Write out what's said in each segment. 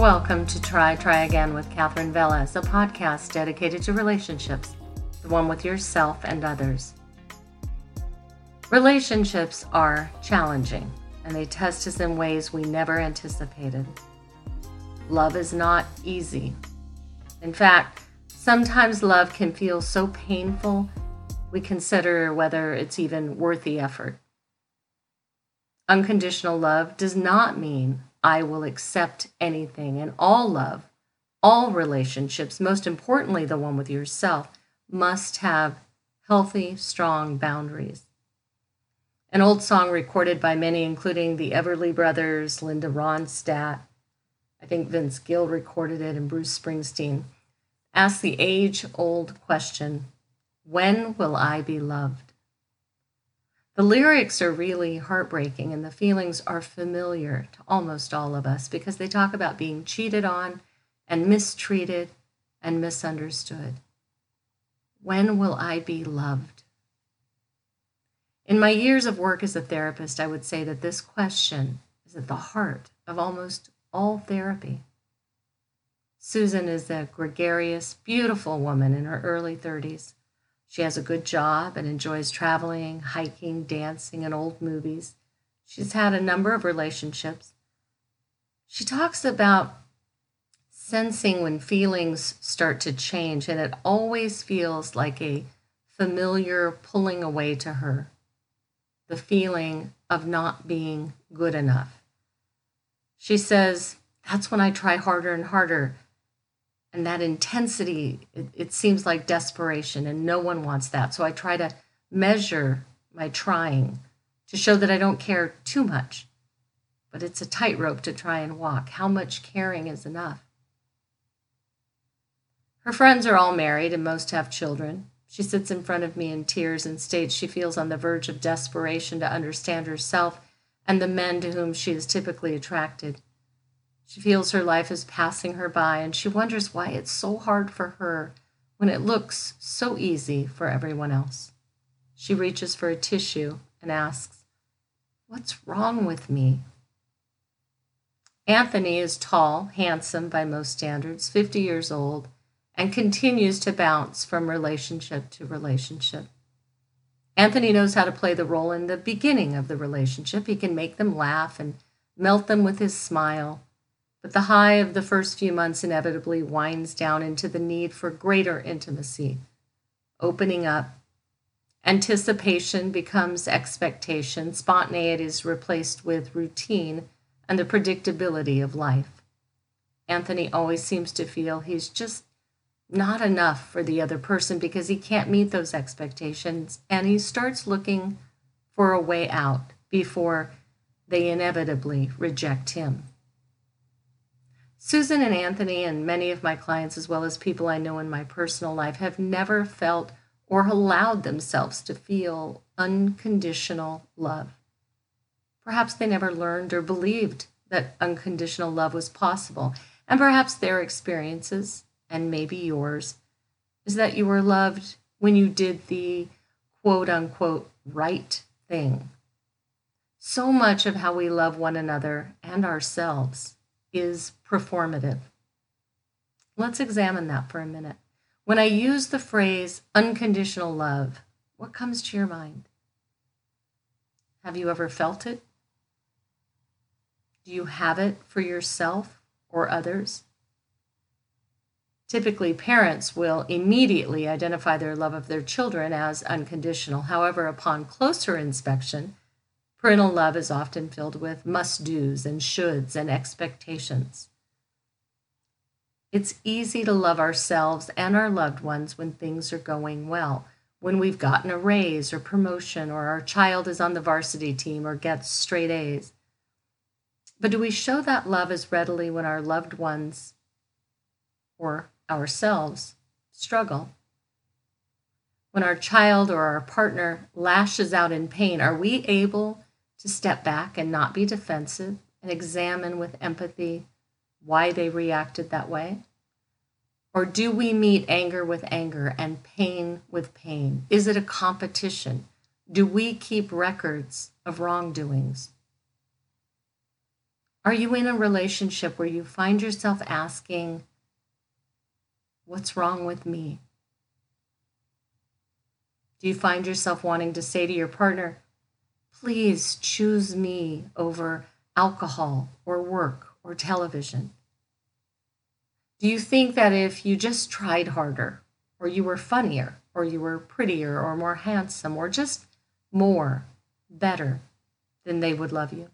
Welcome to Try Again with Catherine Vela, a podcast dedicated to relationships, the one with yourself and others. Relationships are challenging, and they test us in ways we never anticipated. Love is not easy. In fact, sometimes love can feel so painful, we consider whether it's even worth the effort. Unconditional love does not mean I will accept anything, and all love, all relationships, most importantly the one with yourself, must have healthy, strong boundaries. An old song recorded by many, including the Everly Brothers, Linda Ronstadt, I think Vince Gill recorded it, and Bruce Springsteen, asks the age-old question, when will I be loved? The lyrics are really heartbreaking, and the feelings are familiar to almost all of us because they talk about being cheated on and mistreated and misunderstood. When will I be loved? In my years of work as a therapist, I would say that this question is at the heart of almost all therapy. Susan is a gregarious, beautiful woman in her early 30s. She has a good job and enjoys traveling, hiking, dancing, and old movies. She's had a number of relationships. She talks about sensing when feelings start to change, and it always feels like a familiar pulling away to her, the feeling of not being good enough. She says, that's when I try harder and harder. And that intensity, it seems like desperation, and no one wants that. So I try to measure my trying to show that I don't care too much. But it's a tightrope to try and walk. How much caring is enough? Her friends are all married and most have children. She sits in front of me in tears and states she feels on the verge of desperation to understand herself and the men to whom she is typically attracted. She feels her life is passing her by, and she wonders why it's so hard for her when it looks so easy for everyone else. She reaches for a tissue and asks, "What's wrong with me?" Anthony is tall, handsome by most standards, 50 years old, and continues to bounce from relationship to relationship. Anthony knows how to play the role in the beginning of the relationship. He can make them laugh and melt them with his smile. But the high of the first few months inevitably winds down into the need for greater intimacy. Opening up, anticipation becomes expectation, spontaneity is replaced with routine, and the predictability of life. Anthony always seems to feel he's just not enough for the other person because he can't meet those expectations, and he starts looking for a way out before they inevitably reject him. Susan and Anthony and many of my clients, as well as people I know in my personal life, have never felt or allowed themselves to feel unconditional love. Perhaps they never learned or believed that unconditional love was possible. And perhaps their experiences, and maybe yours, is that you were loved when you did the quote-unquote right thing. So much of how we love one another and ourselves is performative. Let's examine that for a minute. When I use the phrase unconditional love, what comes to your mind? Have you ever felt it? Do you have it for yourself or others? Typically, parents will immediately identify their love of their children as unconditional. However, upon closer inspection, parental love is often filled with must-dos and shoulds and expectations. It's easy to love ourselves and our loved ones when things are going well, when we've gotten a raise or promotion, or our child is on the varsity team or gets straight A's. But do we show that love as readily when our loved ones or ourselves struggle? When our child or our partner lashes out in pain, are we able to step back and not be defensive and examine with empathy why they reacted that way? Or do we meet anger with anger and pain with pain? Is it a competition? Do we keep records of wrongdoings? Are you in a relationship where you find yourself asking, what's wrong with me? Do you find yourself wanting to say to your partner, please choose me over alcohol or work or television? Do you think that if you just tried harder, or you were funnier, or you were prettier, or more handsome, or just more, better, then they would love you?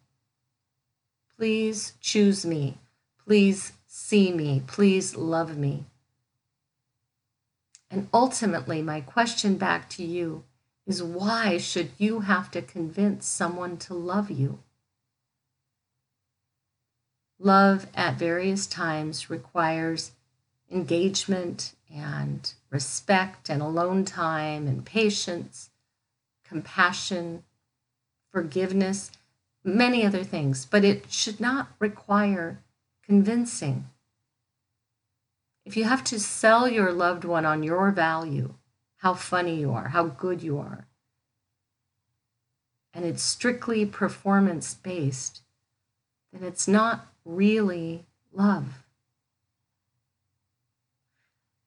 Please choose me. Please see me. Please love me. And ultimately, my question back to you is, why should you have to convince someone to love you? Love at various times requires engagement and respect and alone time and patience, compassion, forgiveness, many other things, but it should not require convincing. If you have to sell your loved one on your value, how funny you are, how good you are, and it's strictly performance-based, then it's not really love.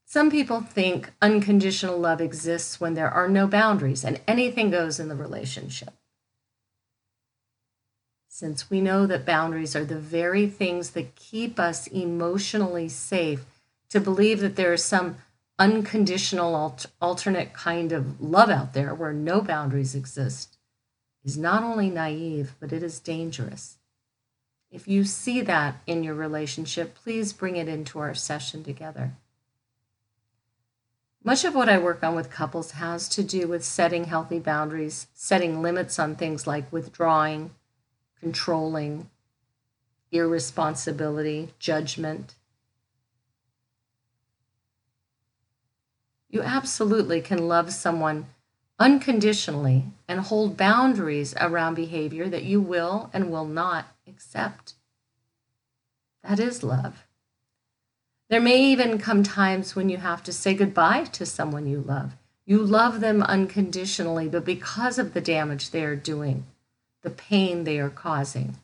Some people think unconditional love exists when there are no boundaries and anything goes in the relationship. Since we know that boundaries are the very things that keep us emotionally safe, to believe that there is some unconditional alternate kind of love out there where no boundaries exist is not only naive, but it is dangerous. If you see that in your relationship, please bring it into our session together. Much of what I work on with couples has to do with setting healthy boundaries, setting limits on things like withdrawing, controlling, irresponsibility, judgment. You absolutely can love someone unconditionally and hold boundaries around behavior that you will and will not accept. That is love. There may even come times when you have to say goodbye to someone you love. You love them unconditionally, but because of the damage they are doing, the pain they are causing,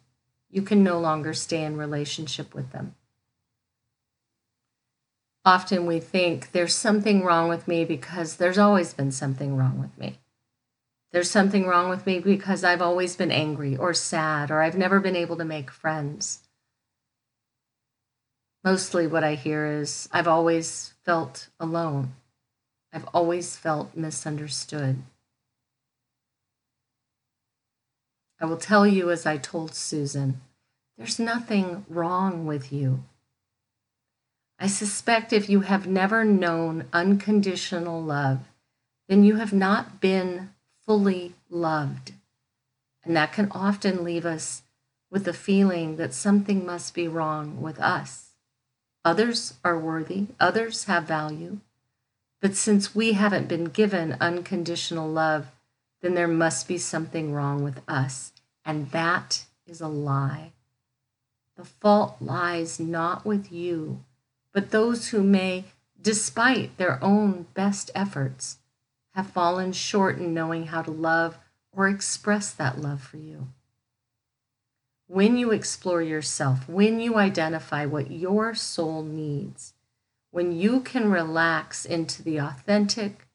you can no longer stay in relationship with them. Often we think there's something wrong with me because there's always been something wrong with me. There's something wrong with me because I've always been angry or sad, or I've never been able to make friends. Mostly what I hear is, I've always felt alone. I've always felt misunderstood. I will tell you, as I told Susan, there's nothing wrong with you. I suspect if you have never known unconditional love, then you have not been fully loved. And that can often leave us with the feeling that something must be wrong with us. Others are worthy, others have value. But since we haven't been given unconditional love, then there must be something wrong with us. And that is a lie. The fault lies not with you, but those who may, despite their own best efforts, have fallen short in knowing how to love or express that love for you. When you explore yourself, when you identify what your soul needs, when you can relax into the authentic,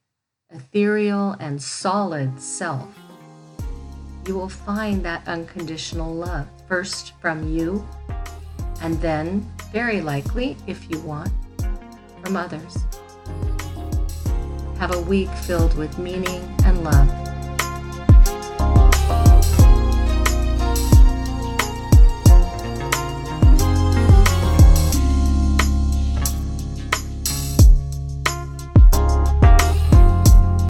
ethereal, and solid self, you will find that unconditional love, first from you, and then, very likely, if you want, from others. Have a week filled with meaning and love.